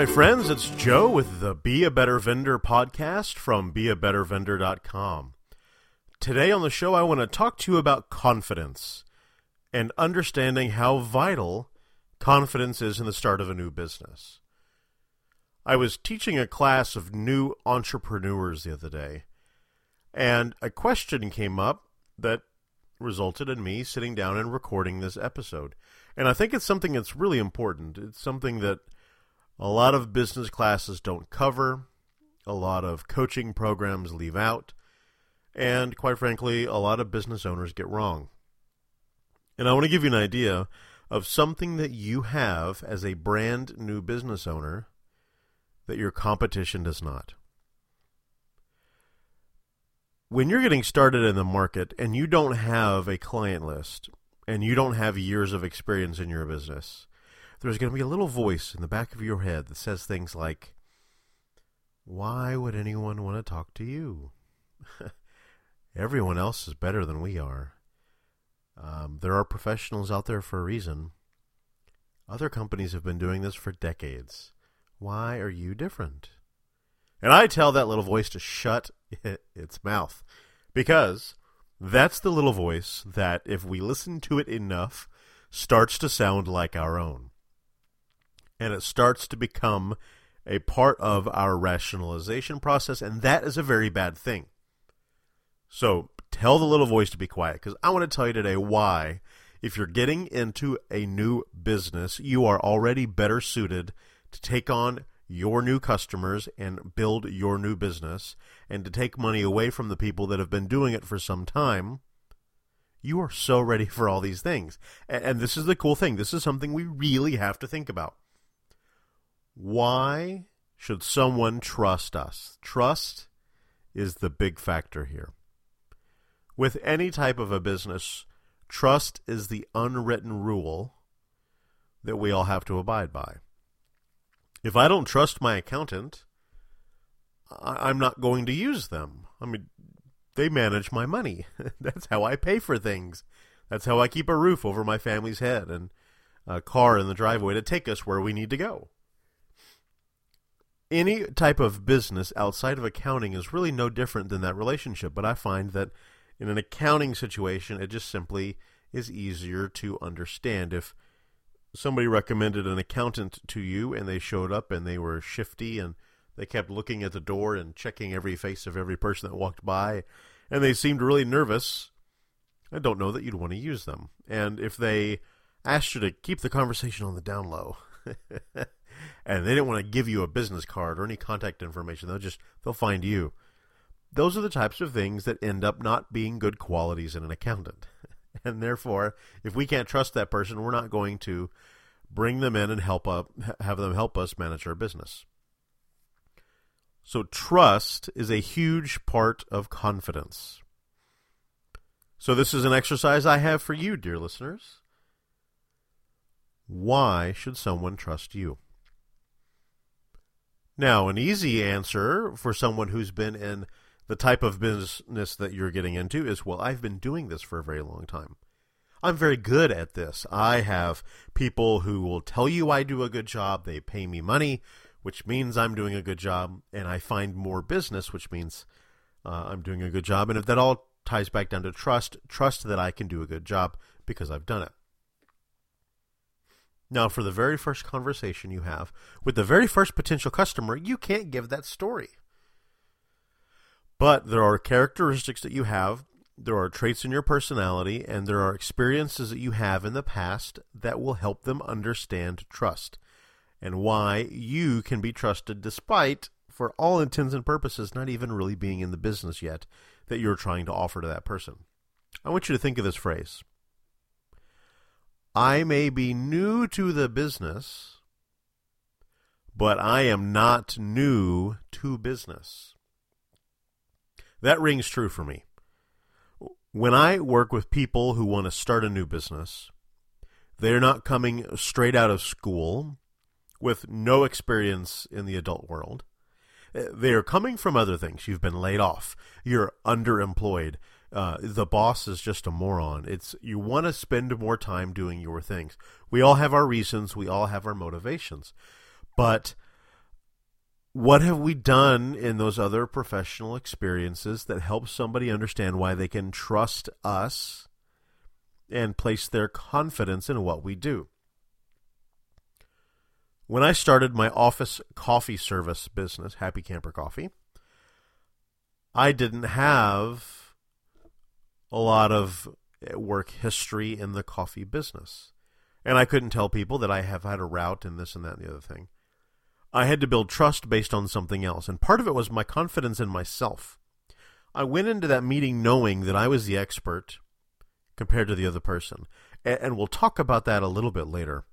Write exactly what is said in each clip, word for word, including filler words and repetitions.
my friends, it's Joe with the Be a Better Vendor podcast from Be A Better Vendor dot com. Today on the show, I want to talk to you about confidence and understanding how vital confidence is in the start of a new business. I was teaching a class of new entrepreneurs the other day, and a question came up that resulted in me sitting down and recording this episode. And I think it's something that's really important. It's something that a lot of business classes don't cover, a lot of coaching programs leave out, and quite frankly, a lot of business owners get wrong. And I want to give you an idea of something that you have as a brand new business owner that your competition does not. When you're getting started in the market and you don't have a client list and you don't have years of experience in your business, there's going to be a little voice in the back of your head that says things like, "Why would anyone want to talk to you? Everyone else is better than we are. Um, there are professionals out there for a reason. Other companies have been doing this for decades. Why are you different?" And I tell that little voice to shut its mouth, because that's the little voice that, if we listen to it enough, starts to sound like our own. And it starts to become a part of our rationalization process, and that is a very bad thing. So tell the little voice to be quiet, because I want to tell you today why, if you're getting into a new business, you are already better suited to take on your new customers and build your new business, and to take money away from the people that have been doing it for some time. You are so ready for all these things. And this is the cool thing. This is something we really have to think about. Why should someone trust us? Trust is the big factor here. With any type of a business, trust is the unwritten rule that we all have to abide by. If I don't trust my accountant, I'm not going to use them. I mean, they manage my money. That's how I pay for things. That's how I keep a roof over my family's head and a car in the driveway to take us where we need to go. Any type of business outside of accounting is really no different than that relationship, but I find that in an accounting situation, it just simply is easier to understand. If somebody recommended an accountant to you and they showed up and they were shifty and they kept looking at the door and checking every face of every person that walked by, and they seemed really nervous, I don't know that you'd want to use them. And if they asked you to keep the conversation on the down low, and they didn't want to give you a business card or any contact information. They'll just, they'll find you. Those are the types of things that end up not being good qualities in an accountant. And therefore, if we can't trust that person, we're not going to bring them in and help up, have them help us manage our business. So trust is a huge part of confidence. So this is an exercise I have for you, dear listeners. Why should someone trust you? Now, an easy answer for someone who's been in the type of business that you're getting into is, well, I've been doing this for a very long time. I'm very good at this. I have people who will tell you I do a good job. They pay me money, which means I'm doing a good job, and I find more business, which means uh, I'm doing a good job. And if that all ties back down to trust, trust that I can do a good job because I've done it. Now, for the very first conversation you have with the very first potential customer, you can't give that story. But there are characteristics that you have, there are traits in your personality, and there are experiences that you have in the past that will help them understand trust and why you can be trusted despite, for all intents and purposes, not even really being in the business yet that you're trying to offer to that person. I want you to think of this phrase. I may be new to the business, but I am not new to business. That rings true for me. When I work with people who want to start a new business, they're not coming straight out of school with no experience in the adult world. They are coming from other things. You've been laid off. You're underemployed. Uh, the boss is just a moron. It's you want to spend more time doing your things. We all have our reasons. We all have our motivations. But what have we done in those other professional experiences that helps somebody understand why they can trust us and place their confidence in what we do? When I started my office coffee service business, Happy Camper Coffee, I didn't have a lot of work history in the coffee business. And I couldn't tell people that I have had a route and this and that and the other thing. I had to build trust based on something else. And part of it was my confidence in myself. I went into that meeting knowing that I was the expert compared to the other person. And we'll talk about that a little bit later,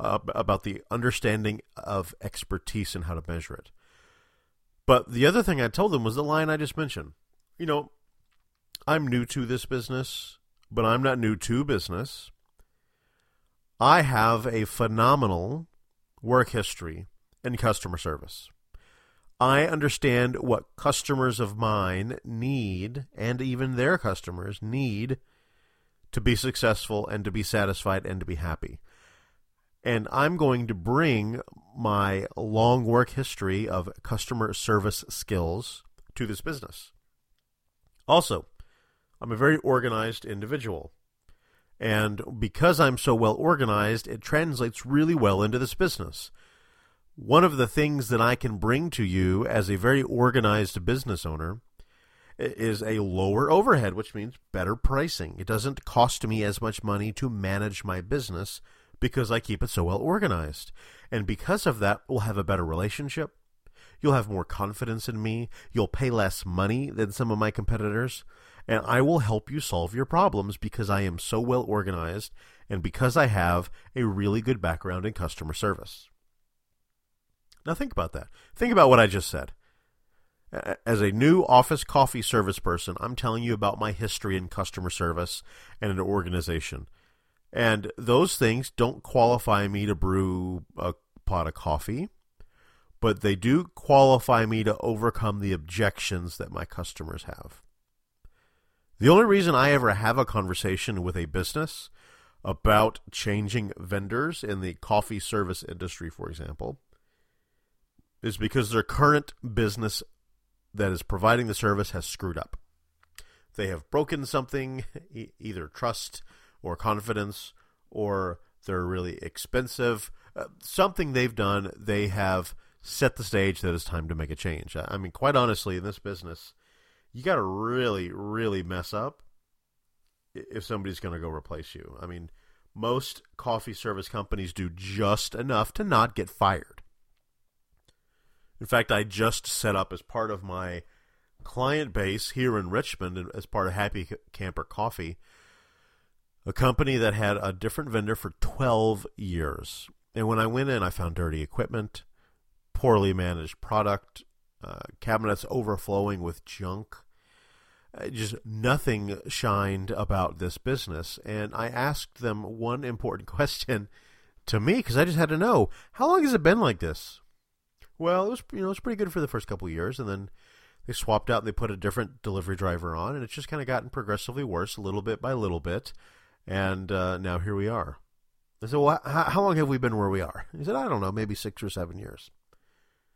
uh, about the understanding of expertise and how to measure it. But the other thing I told them was the line I just mentioned. You know, I'm new to this business, but I'm not new to business. I have a phenomenal work history in customer service. I understand what customers of mine need, and even their customers need, to be successful and to be satisfied and to be happy. And I'm going to bring my long work history of customer service skills to this business. Also, I'm a very organized individual. And because I'm so well organized, it translates really well into this business. One of the things that I can bring to you as a very organized business owner is a lower overhead, which means better pricing. It doesn't cost me as much money to manage my business because I keep it so well organized. And because of that, we'll have a better relationship. You'll have more confidence in me. You'll pay less money than some of my competitors. And I will help you solve your problems because I am so well organized and because I have a really good background in customer service. Now think about that. Think about what I just said. As a new office coffee service person, I'm telling you about my history in customer service and an organization. And those things don't qualify me to brew a pot of coffee, but they do qualify me to overcome the objections that my customers have. The only reason I ever have a conversation with a business about changing vendors in the coffee service industry, for example, is because their current business that is providing the service has screwed up. They have broken something, e- either trust or confidence, or they're really expensive. Uh, something they've done, they have set the stage that it's time to make a change. I, I mean, quite honestly, in this business, you got to really, really mess up if somebody's going to go replace you. I mean, most coffee service companies do just enough to not get fired. In fact, I just set up as part of my client base here in Richmond, as part of Happy Camper Coffee, a company that had a different vendor for twelve years. And when I went in, I found dirty equipment, poorly managed product, uh, cabinets overflowing with junk. Uh, just nothing shined about this business. And I asked them one important question to me, because I just had to know, how long has it been like this? Well, it was, you know, it was pretty good for the first couple of years, and then they swapped out and they put a different delivery driver on, and it's just kind of gotten progressively worse, a little bit by little bit, and uh, now here we are. I said, well, how, how long have we been where we are? He said, I don't know, maybe six or seven years.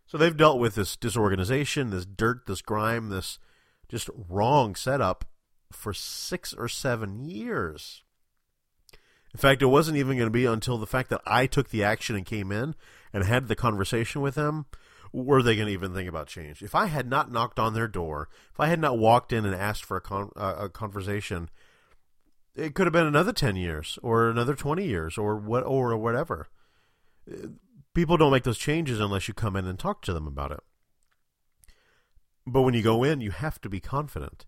So they've dealt with this disorganization, this dirt, this grime, this just wrong setup for six or seven years. In fact, it wasn't even going to be until the fact that I took the action and came in and had the conversation with them, were they going to even think about change. If I had not knocked on their door, if I had not walked in and asked for a, con- uh, a conversation, it could have been another ten years or another twenty years or what or whatever. People don't make those changes unless you come in and talk to them about it. But when you go in, you have to be confident.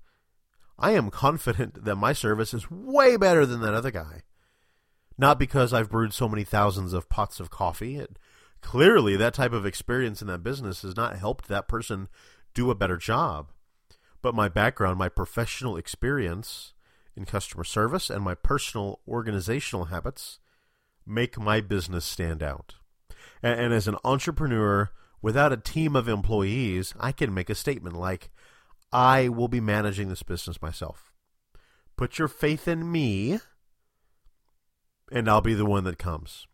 I am confident that my service is way better than that other guy. Not because I've brewed so many thousands of pots of coffee. It, clearly, that type of experience in that business has not helped that person do a better job. But my background, my professional experience in customer service, and my personal organizational habits make my business stand out. And, and as an entrepreneur, without a team of employees, I can make a statement like, I will be managing this business myself. Put your faith in me, and I'll be the one that comes.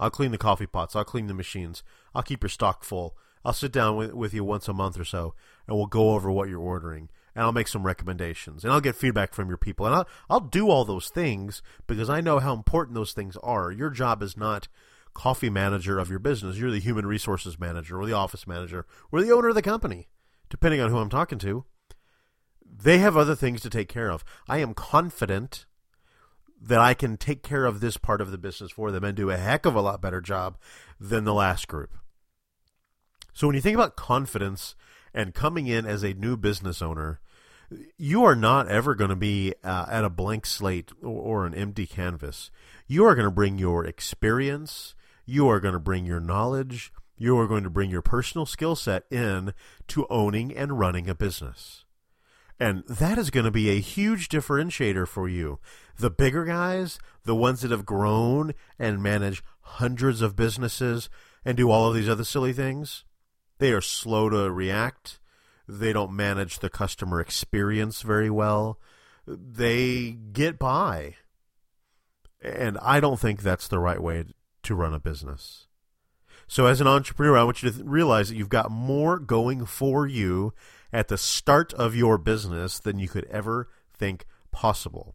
I'll clean the coffee pots. I'll clean the machines. I'll keep your stock full. I'll sit down with, with you once a month or so, and we'll go over what you're ordering, and I'll make some recommendations, and I'll get feedback from your people, and I'll, I'll do all those things because I know how important those things are. Your job is not coffee manager of your business. You're the human resources manager or the office manager or the owner of the company, depending on who I'm talking to. They have other things to take care of. I am confident that I can take care of this part of the business for them and do a heck of a lot better job than the last group. So when you think about confidence and coming in as a new business owner, you are not ever going to be uh, at a blank slate or, or an empty canvas. You are going to bring your experience. You are going to bring your knowledge. You are going to bring your personal skill set in to owning and running a business. And that is going to be a huge differentiator for you. The bigger guys, the ones that have grown and manage hundreds of businesses and do all of these other silly things, they are slow to react. They don't manage the customer experience very well. They get by. And I don't think that's the right way to run a business. So as an entrepreneur, I want you to realize that you've got more going for you at the start of your business than you could ever think possible.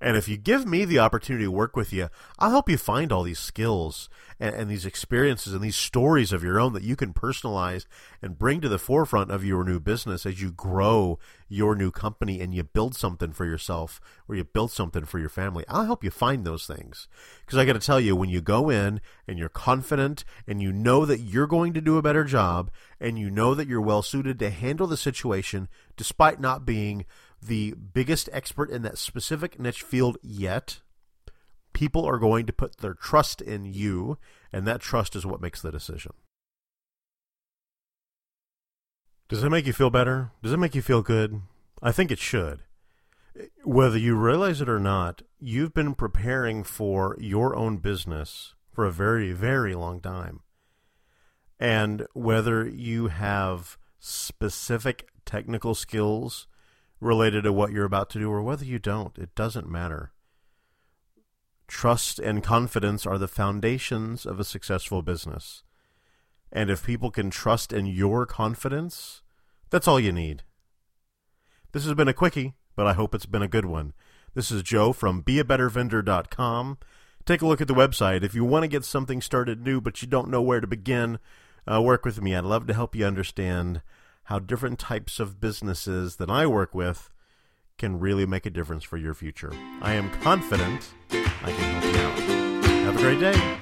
And if you give me the opportunity to work with you, I'll help you find all these skills and, and these experiences and these stories of your own that you can personalize and bring to the forefront of your new business as you grow your new company and you build something for yourself or you build something for your family. I'll help you find those things. Because I got to tell you, when you go in and you're confident and you know that you're going to do a better job and you know that you're well suited to handle the situation despite not being the biggest expert in that specific niche field yet, people are going to put their trust in you, and that trust is what makes the decision. Does it make you feel better? Does it make you feel good? I think it should. Whether you realize it or not, you've been preparing for your own business for a very, very long time. And whether you have specific technical skills related to what you're about to do or whether you don't, it doesn't matter. Trust and confidence are the foundations of a successful business. And if people can trust in your confidence, that's all you need. This has been a quickie, but I hope it's been a good one. This is Joe from be a better vendor dot com. Take a look at the website. If you want to get something started new but you don't know where to begin, uh, work with me. I'd love to help you understand how different types of businesses that I work with can really make a difference for your future. I am confident I can help you out. Have a great day.